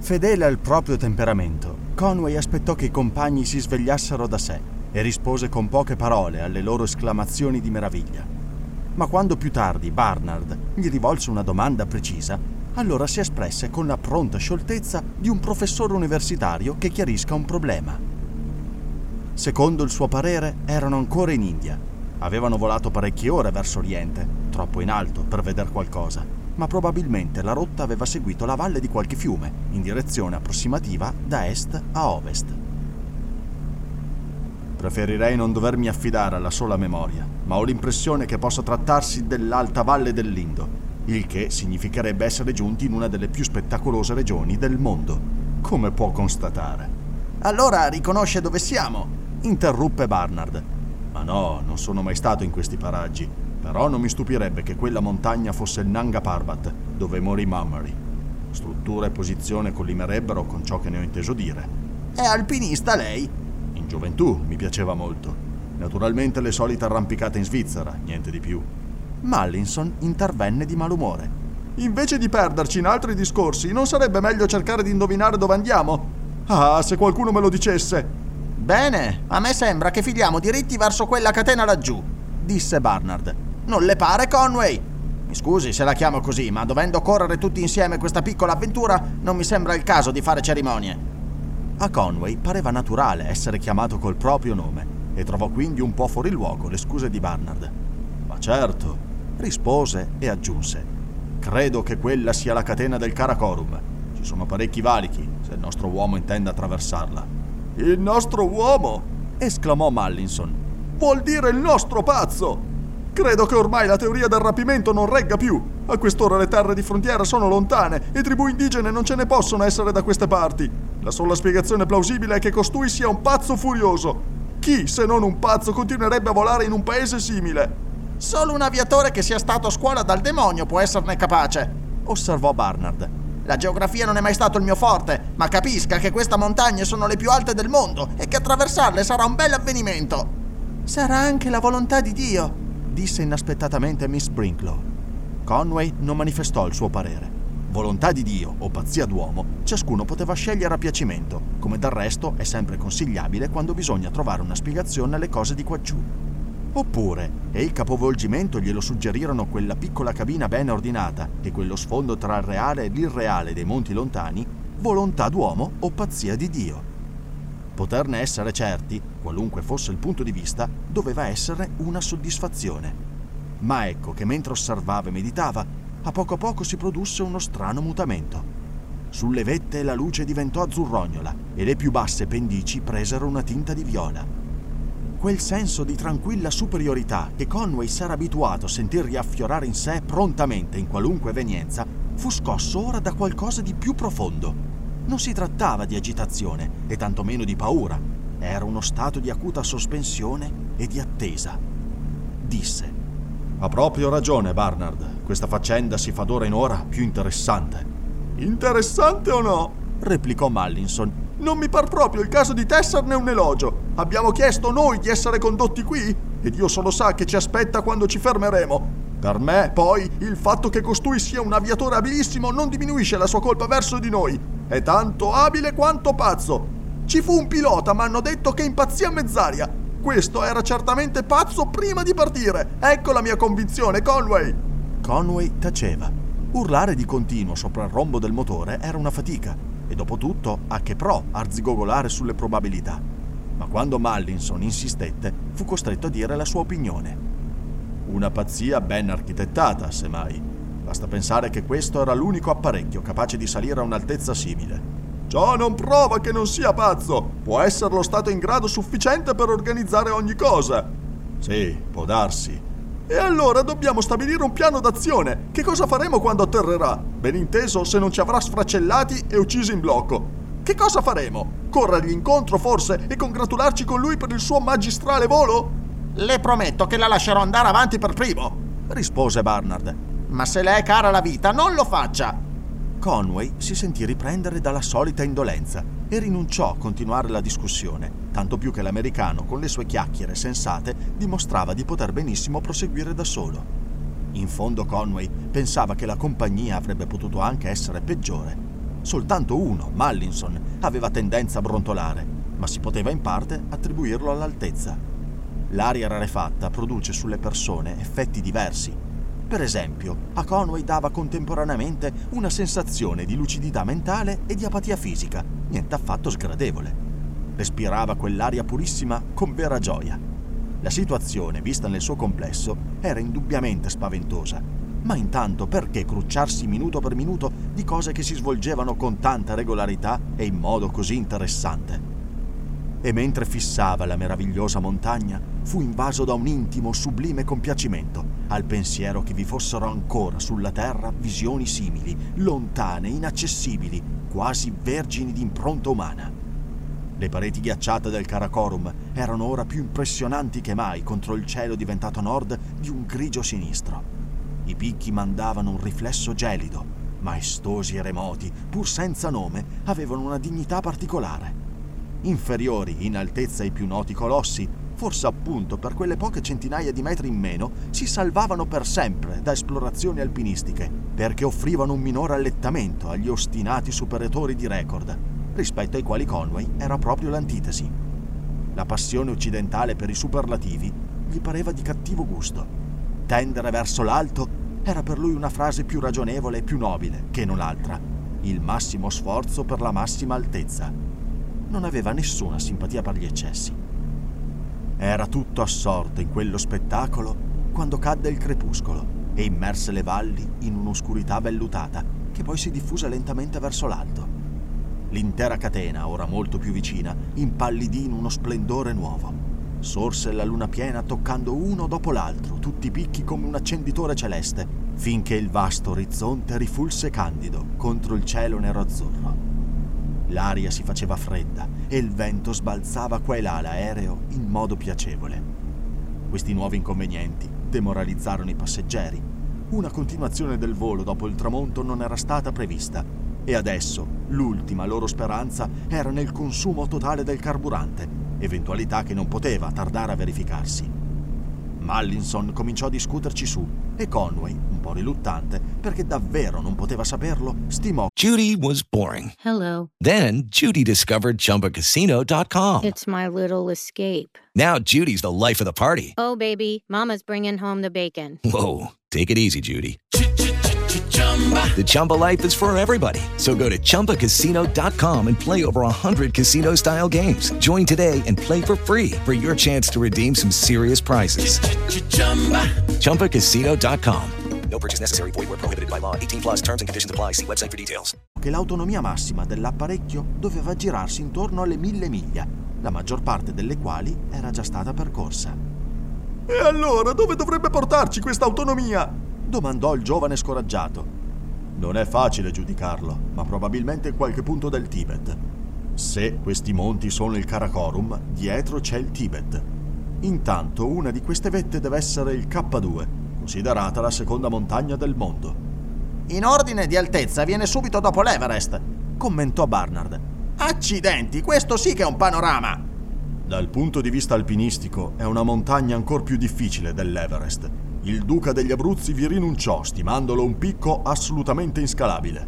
Fedele al proprio temperamento, Conway aspettò che i compagni si svegliassero da sé e rispose con poche parole alle loro esclamazioni di meraviglia. Ma quando più tardi Barnard gli rivolse una domanda precisa, allora si espresse con la pronta scioltezza di un professore universitario che chiarisca un problema. Secondo il suo parere, erano ancora in India. Avevano volato parecchie ore verso oriente, troppo in alto per veder qualcosa, ma probabilmente la rotta aveva seguito la valle di qualche fiume, in direzione approssimativa da est a ovest. Preferirei non dovermi affidare alla sola memoria, ma ho l'impressione che possa trattarsi dell'alta valle dell'Indo, il che significherebbe essere giunti in una delle più spettacolose regioni del mondo, come può constatare. Allora riconosce dove siamo? Interruppe Barnard. Ma no, non sono mai stato in questi paraggi. Però non mi stupirebbe che quella montagna fosse il Nanga Parbat, dove morì Mammery. Struttura e posizione collimerebbero con ciò che ne ho inteso dire. È alpinista lei? In gioventù mi piaceva molto. Naturalmente le solite arrampicate in Svizzera, niente di più. Mallinson intervenne di malumore. Invece di perderci in altri discorsi, non sarebbe meglio cercare di indovinare dove andiamo? Ah, se qualcuno me lo dicesse! Bene, a me sembra che filiamo diritti verso quella catena laggiù, disse Barnard. Non le pare, Conway? Mi scusi se la chiamo così, ma dovendo correre tutti insieme questa piccola avventura, non mi sembra il caso di fare cerimonie. A Conway pareva naturale essere chiamato col proprio nome e trovò quindi un po' fuori luogo le scuse di Barnard. Ma certo, rispose e aggiunse. Credo che quella sia la catena del Karakorum. Ci sono parecchi valichi, se il nostro uomo intende attraversarla. Il nostro uomo? Esclamò Mallinson. Vuol dire il nostro pazzo! Credo che ormai la teoria del rapimento non regga più. A quest'ora le terre di frontiera sono lontane e tribù indigene non ce ne possono essere da queste parti. La sola spiegazione plausibile è che costui sia un pazzo furioso. Chi, se non un pazzo, continuerebbe a volare in un paese simile? Solo un aviatore che sia stato a scuola dal demonio può esserne capace, osservò Barnard. La geografia non è mai stato il mio forte, ma capisca che queste montagne sono le più alte del mondo e che attraversarle sarà un bel avvenimento. Sarà anche la volontà di Dio, disse inaspettatamente Miss Brinklow. Conway non manifestò il suo parere. Volontà di Dio o pazzia d'uomo, ciascuno poteva scegliere a piacimento, come del resto è sempre consigliabile quando bisogna trovare una spiegazione alle cose di quaggiù. Oppure, e il capovolgimento glielo suggerirono quella piccola cabina ben ordinata e quello sfondo tra il reale e l'irreale dei monti lontani, volontà d'uomo o pazzia di Dio. Poterne essere certi, qualunque fosse il punto di vista, doveva essere una soddisfazione. Ma ecco che mentre osservava e meditava, a poco si produsse uno strano mutamento. Sulle vette la luce diventò azzurrognola e le più basse pendici presero una tinta di viola. Quel senso di tranquilla superiorità che Conway s'era abituato a sentir riaffiorare in sé prontamente in qualunque evenienza, fu scosso ora da qualcosa di più profondo. Non si trattava di agitazione e tantomeno di paura. Era uno stato di acuta sospensione e di attesa. Disse: ha proprio ragione, Barnard. Questa faccenda si fa d'ora in ora più interessante. Interessante o no? Replicò Mallinson. Non mi par proprio il caso di tesserne un elogio. Abbiamo chiesto noi di essere condotti qui e Dio solo sa che ci aspetta quando ci fermeremo. Per me, poi, il fatto che costui sia un aviatore abilissimo non diminuisce la sua colpa verso di noi. È tanto abile quanto pazzo. Ci fu un pilota, ma hanno detto che impazzì a mezz'aria. Questo era certamente pazzo prima di partire. Ecco la mia convinzione, Conway. Conway taceva. Urlare di continuo sopra il rombo del motore era una fatica, e e dopotutto a che pro arzigogolare sulle probabilità, ma quando Mallinson insistette fu costretto a dire la sua opinione. Una pazzia ben architettata, semmai. Basta pensare che questo era l'unico apparecchio capace di salire a un'altezza simile. Ciò non prova che non sia pazzo, può esserlo stato in grado sufficiente per organizzare ogni cosa. Sì, può darsi. E allora dobbiamo stabilire un piano d'azione. Che cosa faremo quando atterrerà? Ben inteso, se non ci avrà sfracellati e uccisi in blocco. Che cosa faremo? Corrergli incontro forse e congratularci con lui per il suo magistrale volo? Le prometto che la lascerò andare avanti per primo, rispose Barnard. Ma se le è cara la vita, non lo faccia. Conway si sentì riprendere dalla solita indolenza e rinunciò a continuare la discussione, tanto più che l'americano con le sue chiacchiere sensate dimostrava di poter benissimo proseguire da solo. In fondo Conway pensava che la compagnia avrebbe potuto anche essere peggiore. Soltanto uno, Mallinson, aveva tendenza a brontolare, ma si poteva in parte attribuirlo all'altezza. L'aria rarefatta produce sulle persone effetti diversi. Per esempio, a Conway dava contemporaneamente una sensazione di lucidità mentale e di apatia fisica, niente affatto sgradevole. Respirava quell'aria purissima con vera gioia. La situazione, vista nel suo complesso, era indubbiamente spaventosa, ma intanto perché crucciarsi minuto per minuto di cose che si svolgevano con tanta regolarità e in modo così interessante? E mentre fissava la meravigliosa montagna, fu invaso da un intimo, sublime compiacimento al pensiero che vi fossero ancora sulla terra visioni simili, lontane, inaccessibili, quasi vergini di impronta umana. Le pareti ghiacciate del Karakorum erano ora più impressionanti che mai contro il cielo diventato nord di un grigio sinistro. I picchi mandavano un riflesso gelido, maestosi e remoti, pur senza nome, avevano una dignità particolare. Inferiori in altezza ai più noti colossi, forse appunto per quelle poche centinaia di metri in meno, si salvavano per sempre da esplorazioni alpinistiche, perché offrivano un minore allettamento agli ostinati superatori di record, rispetto ai quali Conway era proprio l'antitesi. La passione occidentale per i superlativi gli pareva di cattivo gusto. Tendere verso l'alto era per lui una frase più ragionevole e più nobile che non altra, il massimo sforzo per la massima altezza. Non aveva nessuna simpatia per gli eccessi. Era tutto assorto in quello spettacolo quando cadde il crepuscolo e immerse le valli in un'oscurità vellutata che poi si diffuse lentamente verso l'alto. L'intera catena, ora molto più vicina, impallidì in uno splendore nuovo. Sorse la luna piena toccando uno dopo l'altro tutti i picchi come un accenditore celeste, finché il vasto orizzonte rifulse candido contro il cielo nero-azzurro. L'aria si faceva fredda e il vento sbalzava qua e là l'aereo in modo piacevole. Questi nuovi inconvenienti demoralizzarono i passeggeri. Una continuazione del volo dopo il tramonto non era stata prevista e adesso l'ultima loro speranza era nel consumo totale del carburante, eventualità che non poteva tardare a verificarsi. Mallinson cominciò a discuterci su e Conway, un po' riluttante, perché davvero non poteva saperlo, stimò. Judy was boring. Hello. Then Judy discovered Chumbacasino.com. It's my little escape. Now Judy's the life of the party. Oh, baby, mama's bringing home the bacon. Whoa, take it easy, Judy. The Chumba life is for everybody. So go to ChumbaCasino.com and play over 100 casino-style games. Join today and play for free for your chance to redeem some serious prizes. Ch-ch-chumba. ChumbaCasino.com. No purchase necessary. Void where prohibited by law. 18 plus terms and conditions apply. See website for details. Che l'autonomia massima dell'apparecchio doveva girarsi intorno alle 1.000 miglia, la maggior parte delle quali era già stata percorsa. E allora dove dovrebbe portarci questa autonomia? Domandò il giovane scoraggiato. Non è facile giudicarlo, ma probabilmente in qualche punto del Tibet. Se questi monti sono il Karakorum, dietro c'è il Tibet. Intanto una di queste vette deve essere il K2, considerata la seconda montagna del mondo. In ordine di altezza viene subito dopo l'Everest, commentò Barnard. Accidenti, questo sì che è un panorama! Dal punto di vista alpinistico è una montagna ancor più difficile dell'Everest. Il Duca degli Abruzzi vi rinunciò, stimandolo un picco assolutamente inscalabile.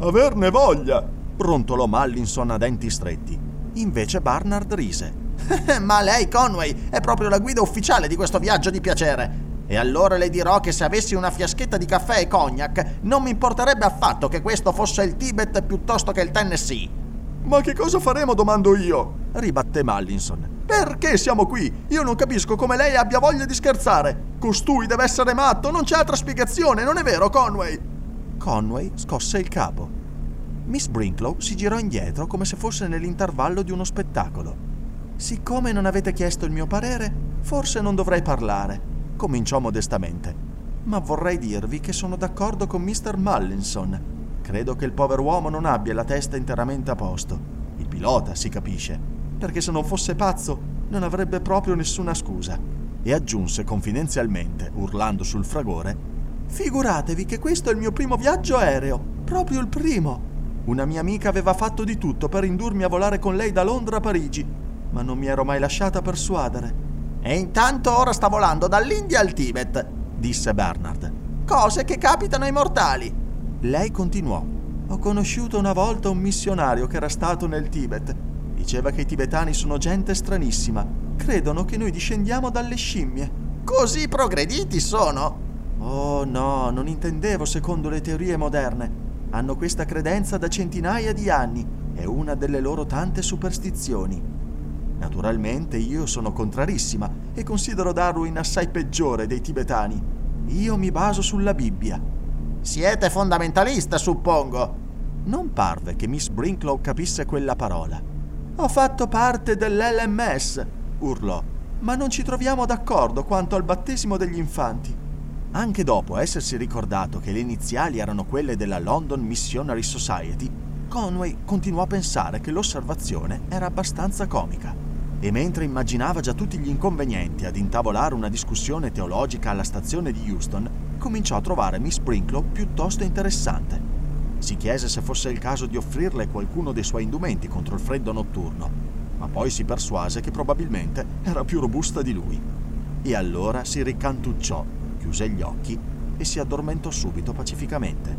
Averne voglia! Brontolò Mallinson a denti stretti. Invece Barnard rise. Ma lei, Conway, è proprio la guida ufficiale di questo viaggio di piacere. E allora le dirò che se avessi una fiaschetta di caffè e cognac non mi importerebbe affatto che questo fosse il Tibet piuttosto che il Tennessee. Ma che cosa faremo, domando io? Ribatté Mallinson. Perché siamo qui? Io non capisco come lei abbia voglia di scherzare. Costui deve essere matto, non c'è altra spiegazione, non è vero, Conway? Conway scosse il capo. Miss Brinklow si girò indietro come se fosse nell'intervallo di uno spettacolo. Siccome non avete chiesto il mio parere, forse non dovrei parlare, cominciò modestamente. Ma vorrei dirvi che sono d'accordo con Mr. Mallinson. Credo che il povero uomo non abbia la testa interamente a posto. Il pilota, si capisce, perché se non fosse pazzo non avrebbe proprio nessuna scusa. E aggiunse confidenzialmente, urlando sul fragore: figuratevi che questo è il mio primo viaggio aereo, proprio il primo. Una mia amica aveva fatto di tutto per indurmi a volare con lei da Londra a Parigi, ma non mi ero mai lasciata persuadere. E intanto ora sta volando dall'India al Tibet, disse Bernard. Cose che capitano ai mortali. Lei continuò: ho conosciuto una volta un missionario che era stato nel Tibet. Diceva che i tibetani sono gente stranissima. Credono che noi discendiamo dalle scimmie. Così progrediti sono? Oh no, non intendevo secondo le teorie moderne. Hanno questa credenza da centinaia di anni. È una delle loro tante superstizioni. Naturalmente io sono contrarissima e considero Darwin assai peggiore dei tibetani. Io mi baso sulla Bibbia. Siete fondamentalista, suppongo. Non parve che Miss Brinklow capisse quella parola. Ho fatto parte dell'LMS, urlò, ma non ci troviamo d'accordo quanto al battesimo degli infanti. Anche dopo essersi ricordato che le iniziali erano quelle della London Missionary Society, Conway continuò a pensare che l'osservazione era abbastanza comica. E mentre immaginava già tutti gli inconvenienti ad intavolare una discussione teologica alla stazione di Houston, cominciò a trovare Miss Brinklow piuttosto interessante. Si chiese se fosse il caso di offrirle qualcuno dei suoi indumenti contro il freddo notturno, ma poi si persuase che probabilmente era più robusta di lui. E allora si ricantucciò, chiuse gli occhi e si addormentò subito pacificamente.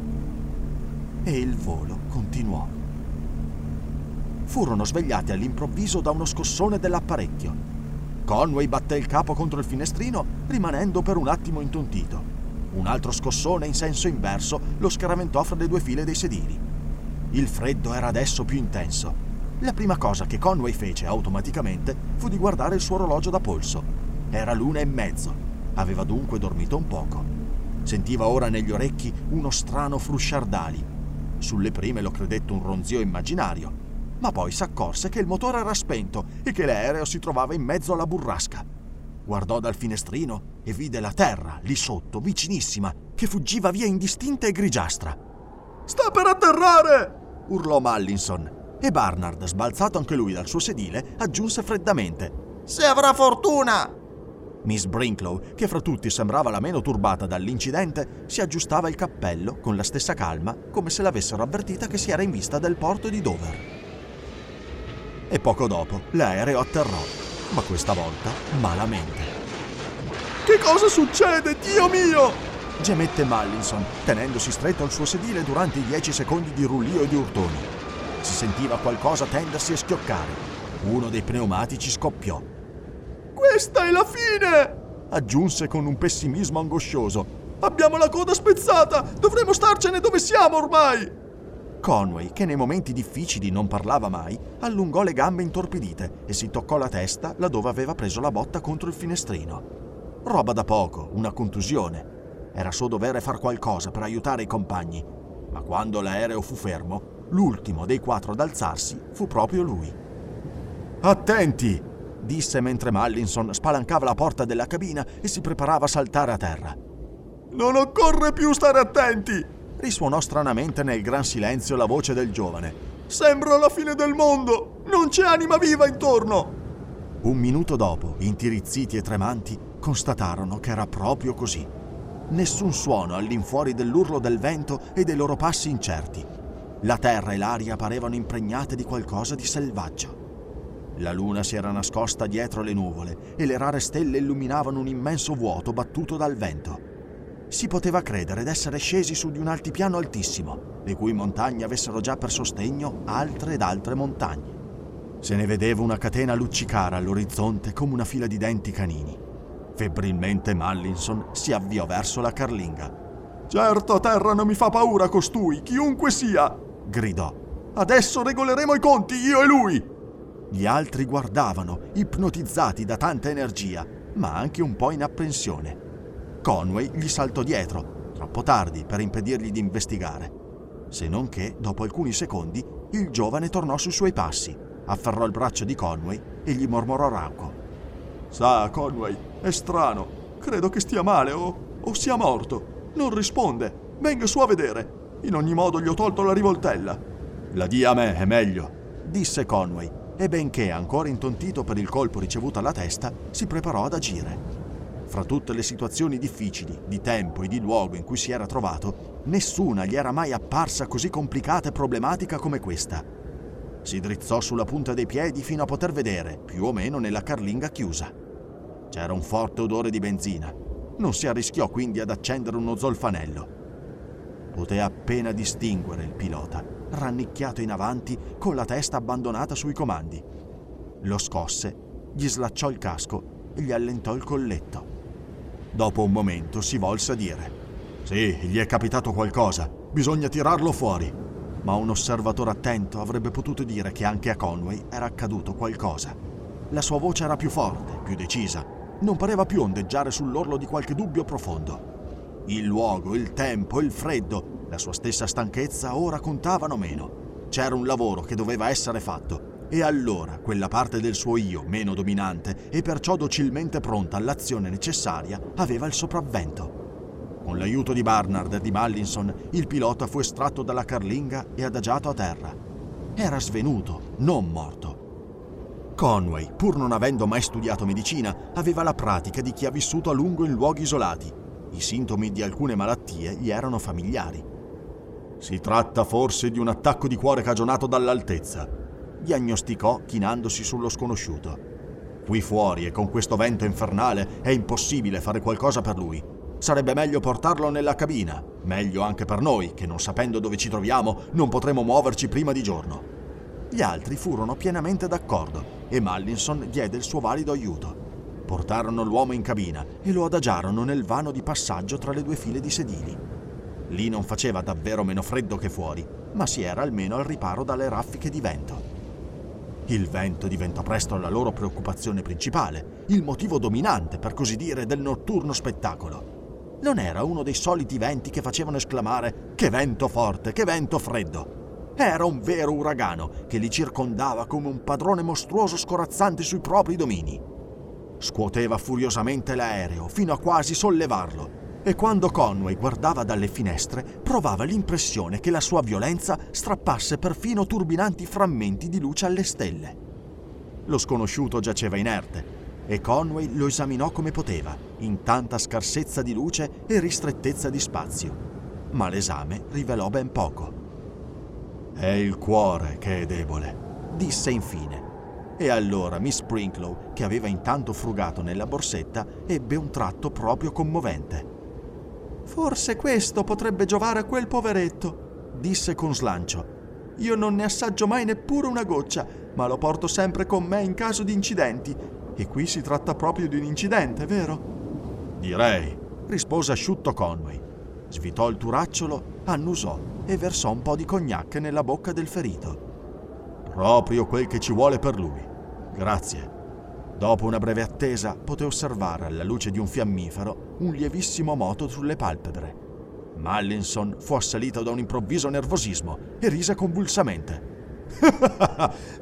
E il volo continuò. Furono svegliati all'improvviso da uno scossone dell'apparecchio. Conway batté il capo contro il finestrino, rimanendo per un attimo intontito. Un altro scossone in senso inverso lo scaraventò fra le due file dei sedili. Il freddo era adesso più intenso. La prima cosa che Conway fece automaticamente fu di guardare il suo orologio da polso. Era l'1:30. Aveva dunque dormito un poco. Sentiva ora negli orecchi uno strano frusciar d'ali. Sulle prime lo credette un ronzio immaginario, ma poi s'accorse che il motore era spento e che l'aereo si trovava in mezzo alla burrasca. Guardò dal finestrino e vide la terra, lì sotto, vicinissima, che fuggiva via indistinta e grigiastra. «Sta per atterrare!» urlò Mallinson, e Barnard, sbalzato anche lui dal suo sedile, aggiunse freddamente: «Se avrà fortuna!» Miss Brinklow, che fra tutti sembrava la meno turbata dall'incidente, si aggiustava il cappello con la stessa calma, come se l'avessero avvertita che si era in vista del porto di Dover. E poco dopo l'aereo atterrò, ma questa volta malamente. «Che cosa succede, Dio mio?» gemette Mallinson, tenendosi stretto al suo sedile durante i 10 secondi di rullio e di urtoni. Si sentiva qualcosa tendersi e schioccare. Uno dei pneumatici scoppiò. «Questa è la fine!» aggiunse con un pessimismo angoscioso. «Abbiamo la coda spezzata! Dovremo starcene dove siamo ormai!» Conway, che nei momenti difficili non parlava mai, allungò le gambe intorpidite e si toccò la testa laddove aveva preso la botta contro il finestrino. Roba da poco, una contusione. Era suo dovere far qualcosa per aiutare i compagni, ma quando l'aereo fu fermo, l'ultimo dei 4 ad alzarsi fu proprio lui. «Attenti!» disse mentre Mallinson spalancava la porta della cabina e si preparava a saltare a terra. «Non occorre più stare attenti!» risuonò stranamente nel gran silenzio la voce del giovane. «Sembra la fine del mondo! Non c'è anima viva intorno!» Un minuto dopo, intirizziti e tremanti, constatarono che era proprio così. Nessun suono all'infuori dell'urlo del vento e dei loro passi incerti. La terra e l'aria parevano impregnate di qualcosa di selvaggio. La luna si era nascosta dietro le nuvole e le rare stelle illuminavano un immenso vuoto battuto dal vento. Si poteva credere d'essere scesi su di un altipiano altissimo, le cui montagne avessero già per sostegno altre ed altre montagne. Se ne vedeva una catena luccicare all'orizzonte come una fila di denti canini. Febbrilmente Mallinson si avviò verso la carlinga. «Certo, a terra non mi fa paura costui, chiunque sia!» gridò. «Adesso regoleremo i conti, io e lui!» Gli altri guardavano, ipnotizzati da tanta energia, ma anche un po' in apprensione. Conway gli saltò dietro, troppo tardi per impedirgli di investigare. Se non che, dopo alcuni secondi, il giovane tornò sui suoi passi, afferrò il braccio di Conway e gli mormorò rauco. «Sa, Conway, è strano. Credo che stia male o sia morto. Non risponde. Venga su a vedere. In ogni modo gli ho tolto la rivoltella.» «La dia a me, è meglio», disse Conway, e benché ancora intontito per il colpo ricevuto alla testa, si preparò ad agire. Fra tutte le situazioni difficili, di tempo e di luogo in cui si era trovato, nessuna gli era mai apparsa così complicata e problematica come questa. Si drizzò sulla punta dei piedi fino a poter vedere, più o meno nella carlinga chiusa. C'era un forte odore di benzina. Non si arrischiò quindi ad accendere uno zolfanello. Poté appena distinguere il pilota, rannicchiato in avanti con la testa abbandonata sui comandi. Lo scosse, gli slacciò il casco e gli allentò il colletto. Dopo un momento si volse a dire: «Sì, gli è capitato qualcosa, bisogna tirarlo fuori». Ma un osservatore attento avrebbe potuto dire che anche a Conway era accaduto qualcosa. La sua voce era più forte, più decisa. Non pareva più ondeggiare sull'orlo di qualche dubbio profondo. Il luogo, il tempo, il freddo, la sua stessa stanchezza ora contavano meno. C'era un lavoro che doveva essere fatto, e allora quella parte del suo io meno dominante e perciò docilmente pronta all'azione necessaria aveva il sopravvento. Con l'aiuto di Barnard e di Mallinson, il pilota fu estratto dalla carlinga e adagiato a terra. Era svenuto, non morto. Conway, pur non avendo mai studiato medicina, aveva la pratica di chi ha vissuto a lungo in luoghi isolati. I sintomi di alcune malattie gli erano familiari. «Si tratta forse di un attacco di cuore cagionato dall'altezza», diagnosticò chinandosi sullo sconosciuto. «Qui fuori e con questo vento infernale è impossibile fare qualcosa per lui. Sarebbe meglio portarlo nella cabina, meglio anche per noi che, non sapendo dove ci troviamo, non potremo muoverci prima di giorno». Gli altri furono pienamente d'accordo e Mallinson diede il suo valido aiuto. Portarono l'uomo in cabina e lo adagiarono nel vano di passaggio tra le due file di sedili. Lì non faceva davvero meno freddo che fuori, ma si era almeno al riparo dalle raffiche di vento. Il vento diventò presto la loro preoccupazione principale, il motivo dominante, per così dire, del notturno spettacolo. Non era uno dei soliti venti che facevano esclamare «Che vento forte, che vento freddo!». Era un vero uragano che li circondava come un padrone mostruoso scorazzante sui propri domini. Scuoteva furiosamente l'aereo fino a quasi sollevarlo, e quando Conway guardava dalle finestre provava l'impressione che la sua violenza strappasse perfino turbinanti frammenti di luce alle stelle. Lo sconosciuto giaceva inerte e Conway lo esaminò come poteva, in tanta scarsezza di luce e ristrettezza di spazio. Ma l'esame rivelò ben poco. «È il cuore che è debole», disse infine. E allora Miss Prinklow, che aveva intanto frugato nella borsetta, ebbe un tratto proprio commovente. «Forse questo potrebbe giovare a quel poveretto», disse con slancio. «Io non ne assaggio mai neppure una goccia, ma lo porto sempre con me in caso di incidenti. E qui si tratta proprio di un incidente, vero?» «Direi», rispose asciutto Conway. Svitò il turacciolo, annusò e versò un po' di cognac nella bocca del ferito. «Proprio quel che ci vuole per lui. Grazie». Dopo una breve attesa poté osservare alla luce di un fiammifero un lievissimo moto sulle palpebre. Mallinson fu assalito da un improvviso nervosismo e rise convulsamente.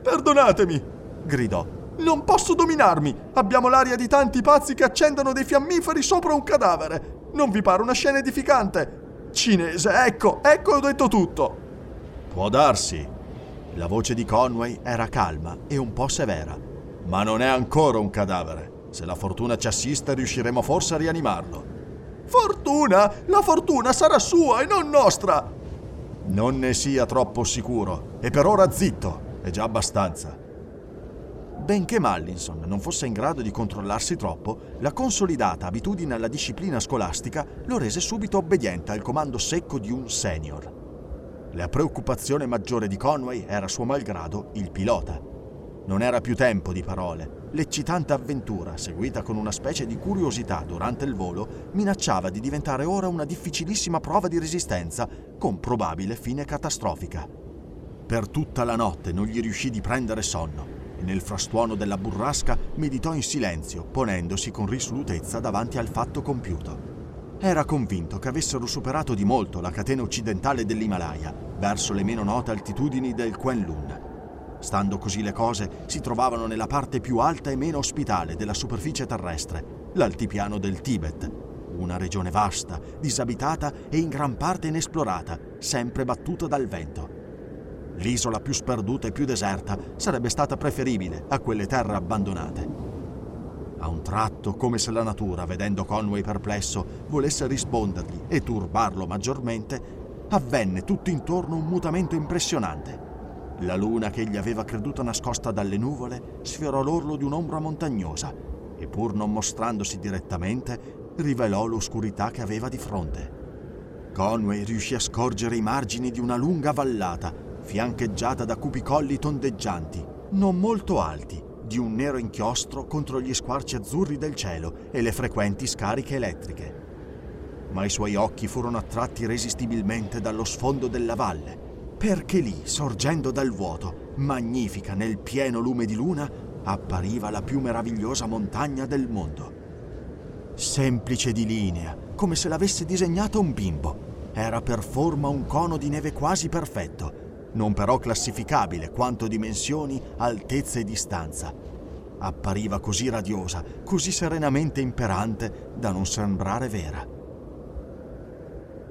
«Perdonatemi», gridò. «Non posso dominarmi. Abbiamo l'aria di tanti pazzi che accendono dei fiammiferi sopra un cadavere. Non vi pare una scena edificante?» «Cinese, ecco, ho detto tutto!» «Può darsi!» La voce di Conway era calma e un po' severa. «Ma non è ancora un cadavere. Se la fortuna ci assiste riusciremo forse a rianimarlo.» «Fortuna? La fortuna sarà sua e non nostra!» «Non ne sia troppo sicuro, e per ora zitto, è già abbastanza.» Benché Mallinson non fosse in grado di controllarsi troppo, la consolidata abitudine alla disciplina scolastica lo rese subito obbediente al comando secco di un senior. La preoccupazione maggiore di Conway era, suo malgrado, il pilota. Non era più tempo di parole. L'eccitante avventura, seguita con una specie di curiosità durante il volo, minacciava di diventare ora una difficilissima prova di resistenza, con probabile fine catastrofica. Per tutta la notte non gli riuscì di prendere sonno e nel frastuono della burrasca meditò in silenzio, ponendosi con risolutezza davanti al fatto compiuto. Era convinto che avessero superato di molto la catena occidentale dell'Himalaya, verso le meno note altitudini del Kuen Lun. Stando così le cose, si trovavano nella parte più alta e meno ospitale della superficie terrestre, l'altipiano del Tibet, una regione vasta, disabitata e in gran parte inesplorata, sempre battuta dal vento. L'isola più sperduta e più deserta sarebbe stata preferibile a quelle terre abbandonate. A un tratto, come se la natura, vedendo Conway perplesso, volesse rispondergli e turbarlo maggiormente, avvenne tutto intorno un mutamento impressionante. La luna, che egli aveva creduto nascosta dalle nuvole, sfiorò l'orlo di un'ombra montagnosa e, pur non mostrandosi direttamente, rivelò l'oscurità che aveva di fronte. Conway riuscì a scorgere i margini di una lunga vallata, fiancheggiata da cupi colli tondeggianti, non molto alti, di un nero inchiostro contro gli squarci azzurri del cielo e le frequenti scariche elettriche. Ma i suoi occhi furono attratti irresistibilmente dallo sfondo della valle, perché lì, sorgendo dal vuoto, magnifica nel pieno lume di luna, appariva la più meravigliosa montagna del mondo. Semplice di linea, come se l'avesse disegnata un bimbo, era per forma un cono di neve quasi perfetto, non però classificabile quanto dimensioni, altezza e distanza. Appariva così radiosa, così serenamente imperante, da non sembrare vera.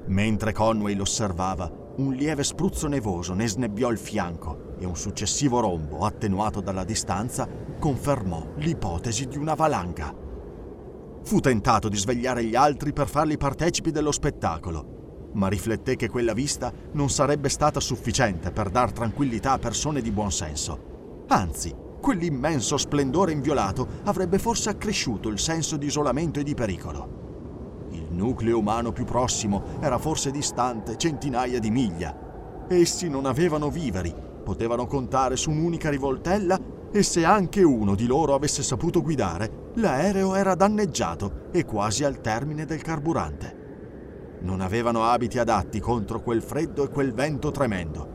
Mentre Conway l'osservava, un lieve spruzzo nevoso ne snebbiò il fianco e un successivo rombo, attenuato dalla distanza, confermò l'ipotesi di una valanga. Fu tentato di svegliare gli altri per farli partecipi dello spettacolo, ma rifletté che quella vista non sarebbe stata sufficiente per dar tranquillità a persone di buon senso. Anzi, quell'immenso splendore inviolato avrebbe forse accresciuto il senso di isolamento e di pericolo. Il nucleo umano più prossimo era forse distante centinaia di miglia. Essi non avevano viveri, potevano contare su un'unica rivoltella e se anche uno di loro avesse saputo guidare, l'aereo era danneggiato e quasi al termine del carburante. Non avevano abiti adatti contro quel freddo e quel vento tremendo.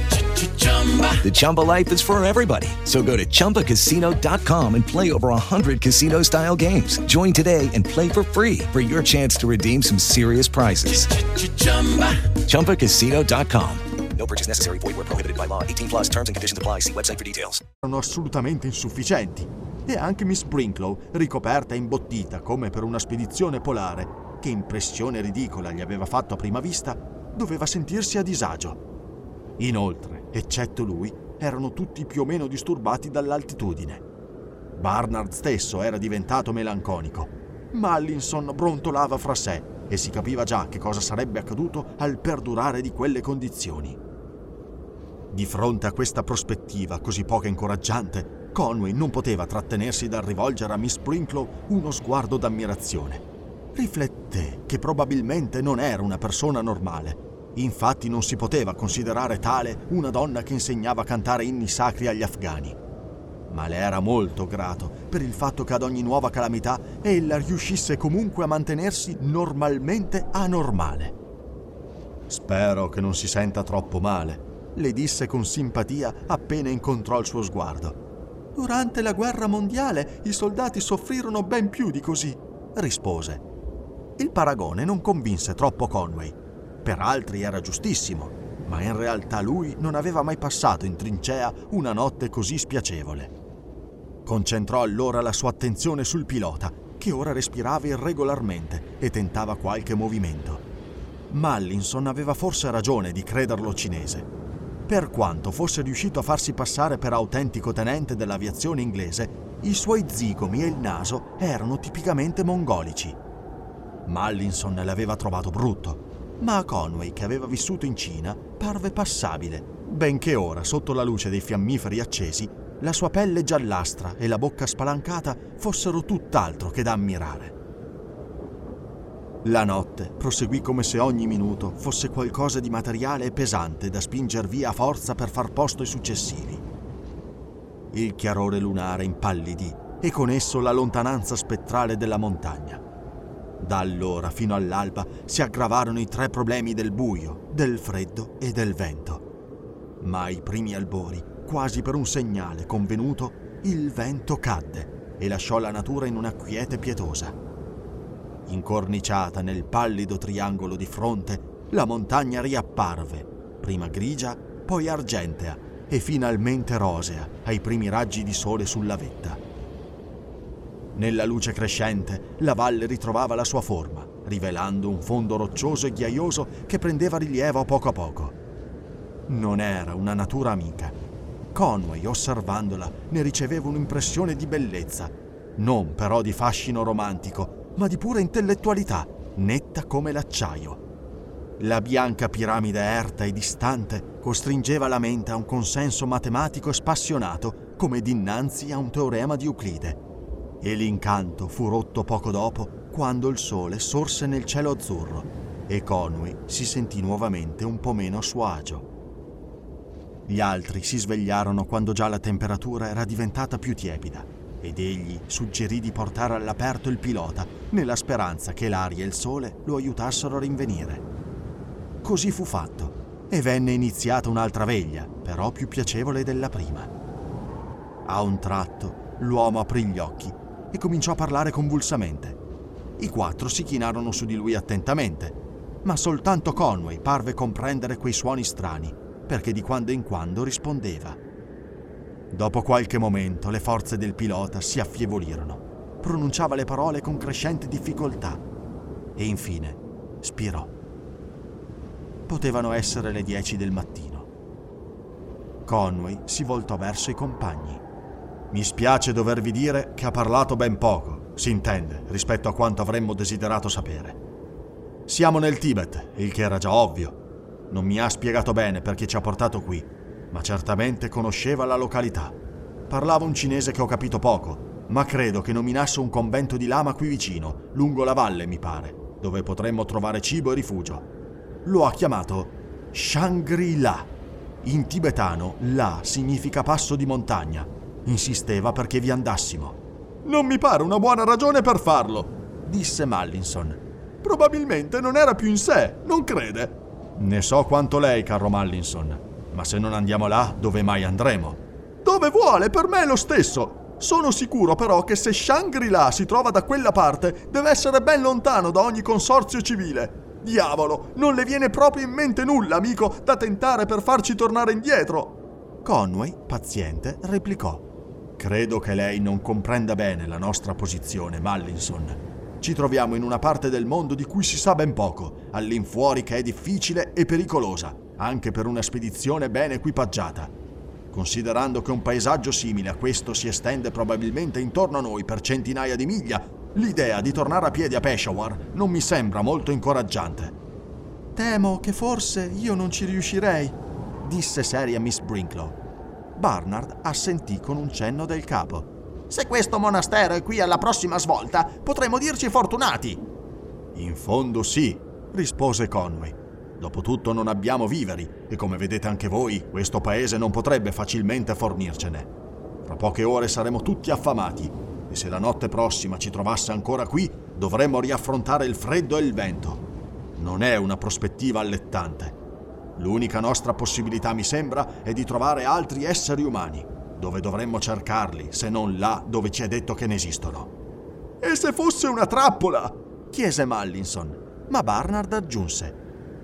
The Chumba life is for everybody. So go to ChumbaCasino.com and play over 100 casino-style games. Join today and play for free for your chance to redeem some serious prizes. Ch-ch-chumba. ChumbaCasino.com. No purchase necessary. Void where prohibited by law. 18+ terms and conditions apply. See website for details. Sono assolutamente insufficienti. E anche Miss Brinklow, ricoperta e imbottita come per una spedizione polare, che impressione ridicola gli aveva fatto a prima vista, doveva sentirsi a disagio. Inoltre, eccetto lui, erano tutti più o meno disturbati dall'altitudine. Barnard stesso era diventato melanconico. Mallinson brontolava fra sé e si capiva già che cosa sarebbe accaduto al perdurare di quelle condizioni. Di fronte a questa prospettiva così poco incoraggiante, Conway non poteva trattenersi dal rivolgere a Miss Brinklow uno sguardo d'ammirazione. Rifletté che probabilmente non era una persona normale. Infatti non si poteva considerare tale una donna che insegnava a cantare inni sacri agli afghani. Ma le era molto grato per il fatto che ad ogni nuova calamità ella riuscisse comunque a mantenersi normalmente anormale. «Spero che non si senta troppo male», le disse con simpatia appena incontrò il suo sguardo. «Durante la guerra mondiale i soldati soffrirono ben più di così», rispose. Il paragone non convinse troppo Conway. Per altri era giustissimo, ma in realtà lui non aveva mai passato in trincea una notte così spiacevole. Concentrò allora la sua attenzione sul pilota, che ora respirava irregolarmente e tentava qualche movimento. Mallinson aveva forse ragione di crederlo cinese. Per quanto fosse riuscito a farsi passare per autentico tenente dell'aviazione inglese, i suoi zigomi e il naso erano tipicamente mongolici. Mallinson l'aveva trovato brutto. ma a Conway, che aveva vissuto in Cina, parve passabile, benché ora, sotto la luce dei fiammiferi accesi, la sua pelle giallastra e la bocca spalancata fossero tutt'altro che da ammirare. La notte proseguì come se ogni minuto fosse qualcosa di materiale e pesante da spinger via a forza per far posto ai successivi. Il chiarore lunare impallidì e con esso la lontananza spettrale della montagna. Da allora fino all'alba si aggravarono i tre problemi del buio, del freddo e del vento. Ma ai primi albori, quasi per un segnale convenuto, il vento cadde e lasciò la natura in una quiete pietosa. Incorniciata nel pallido triangolo di fronte, la montagna riapparve, prima grigia, poi argentea e finalmente rosea ai primi raggi di sole sulla vetta. Nella luce crescente la valle ritrovava la sua forma, rivelando un fondo roccioso e ghiaioso che prendeva rilievo poco a poco. Non era una natura amica. Conway, osservandola, ne riceveva un'impressione di bellezza, non però di fascino romantico, ma di pura intellettualità, netta come l'acciaio. La bianca piramide erta e distante costringeva la mente a un consenso matematico e spassionato come dinanzi a un teorema di Euclide. E l'incanto fu rotto poco dopo, quando il sole sorse nel cielo azzurro e Conway si sentì nuovamente un po' meno a suo agio. Gli altri si svegliarono quando già la temperatura era diventata più tiepida, ed egli suggerì di portare all'aperto il pilota nella speranza che l'aria e il sole lo aiutassero a rinvenire. Così fu fatto e venne iniziata un'altra veglia, però più piacevole della prima. A un tratto l'uomo aprì gli occhi e cominciò a parlare convulsamente. I quattro si chinarono su di lui attentamente, ma soltanto Conway parve comprendere quei suoni strani, perché di quando in quando rispondeva. Dopo qualche momento le forze del pilota si affievolivano, pronunciava le parole con crescente difficoltà e infine spirò. Potevano essere le 10 del mattino. Conway si voltò verso i compagni. «Mi spiace dovervi dire che ha parlato ben poco, si intende, rispetto a quanto avremmo desiderato sapere. Siamo nel Tibet, il che era già ovvio. Non mi ha spiegato bene perché ci ha portato qui, ma certamente conosceva la località. Parlava un cinese che ho capito poco, ma credo che nominasse un convento di lama qui vicino, lungo la valle, mi pare, dove potremmo trovare cibo e rifugio. Lo ha chiamato Shangri-La. In tibetano, La significa passo di montagna. Insisteva perché vi andassimo. Non mi pare una buona ragione per farlo, disse Mallinson. Probabilmente non era più in sé, non crede? Ne so quanto lei, caro Mallinson. Ma se non andiamo là, dove mai andremo? Dove vuole, per me è lo stesso. Sono sicuro però che se Shangri-La si trova da quella parte, deve essere ben lontano da ogni consorzio civile. Diavolo, non le viene proprio in mente nulla, amico, da tentare per farci tornare indietro. Conway, paziente, replicò. Credo che lei non comprenda bene la nostra posizione, Mallinson. Ci troviamo in una parte del mondo di cui si sa ben poco, all'infuori che è difficile e pericolosa, anche per una spedizione ben equipaggiata. Considerando che un paesaggio simile a questo si estende probabilmente intorno a noi per centinaia di miglia, l'idea di tornare a piedi a Peshawar non mi sembra molto incoraggiante. Temo che forse io non ci riuscirei, disse seria Miss Brinklow. Barnard assentì con un cenno del capo. Se questo monastero è qui alla prossima svolta, potremo dirci fortunati. In fondo sì, rispose Conway. Dopotutto non abbiamo viveri e, come vedete anche voi, questo paese non potrebbe facilmente fornircene. Tra poche ore saremo tutti affamati e se la notte prossima ci trovasse ancora qui dovremmo riaffrontare il freddo e il vento. Non è una prospettiva allettante. L'unica nostra possibilità, mi sembra, è di trovare altri esseri umani. Dove dovremmo cercarli, se non là dove ci è detto che ne esistono? E se fosse una trappola? Chiese Mallinson, ma Barnard aggiunse.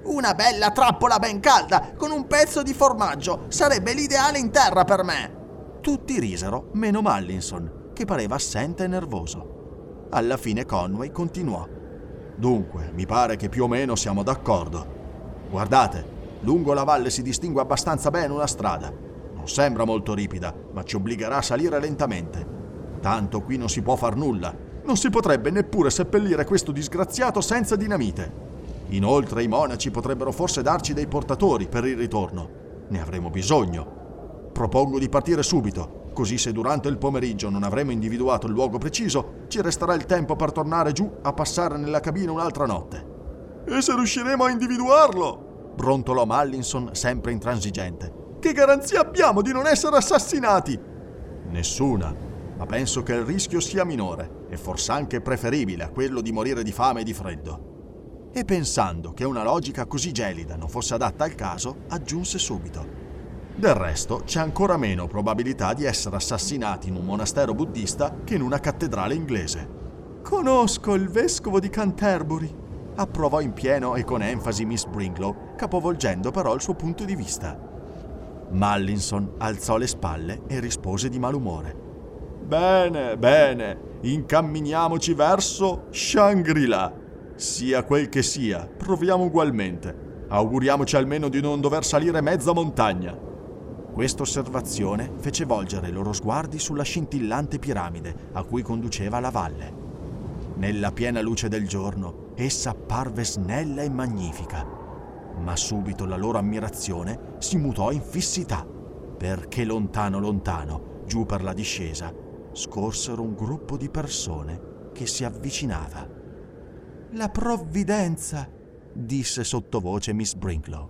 Una bella trappola ben calda, con un pezzo di formaggio, sarebbe l'ideale in terra per me. Tutti risero, meno Mallinson, che pareva assente e nervoso. Alla fine Conway continuò. Dunque, mi pare che più o meno siamo d'accordo. Guardate, lungo la valle si distingue abbastanza bene una strada. Non sembra molto ripida, ma ci obbligherà a salire lentamente. Tanto qui non si può far nulla. Non si potrebbe neppure seppellire questo disgraziato senza dinamite. Inoltre i monaci potrebbero forse darci dei portatori per il ritorno. Ne avremo bisogno. Propongo di partire subito, così se durante il pomeriggio non avremo individuato il luogo preciso, ci resterà il tempo per tornare giù a passare nella cabina un'altra notte. E se riusciremo a individuarlo? Brontolò Mallinson, sempre intransigente. Che garanzia abbiamo di non essere assassinati? Nessuna, ma penso che il rischio sia minore e forse anche preferibile a quello di morire di fame e di freddo. E pensando che una logica così gelida non fosse adatta al caso, aggiunse subito: del resto c'è ancora meno probabilità di essere assassinati in un monastero buddista che in una cattedrale inglese. Conosco il vescovo di Canterbury, approvò in pieno e con enfasi Miss Bringlow, capovolgendo però il suo punto di vista. Mallinson alzò le spalle e rispose di malumore: bene, bene, incamminiamoci verso Shangri-La. Sia quel che sia, proviamo ugualmente. Auguriamoci almeno di non dover salire mezza montagna. Questa osservazione fece volgere i loro sguardi sulla scintillante piramide a cui conduceva la valle. Nella piena luce del giorno, essa apparve snella e magnifica, ma subito la loro ammirazione si mutò in fissità, perché lontano lontano, giù per la discesa, scorsero un gruppo di persone che si avvicinava. «La provvidenza!» disse sottovoce Miss Brinklow.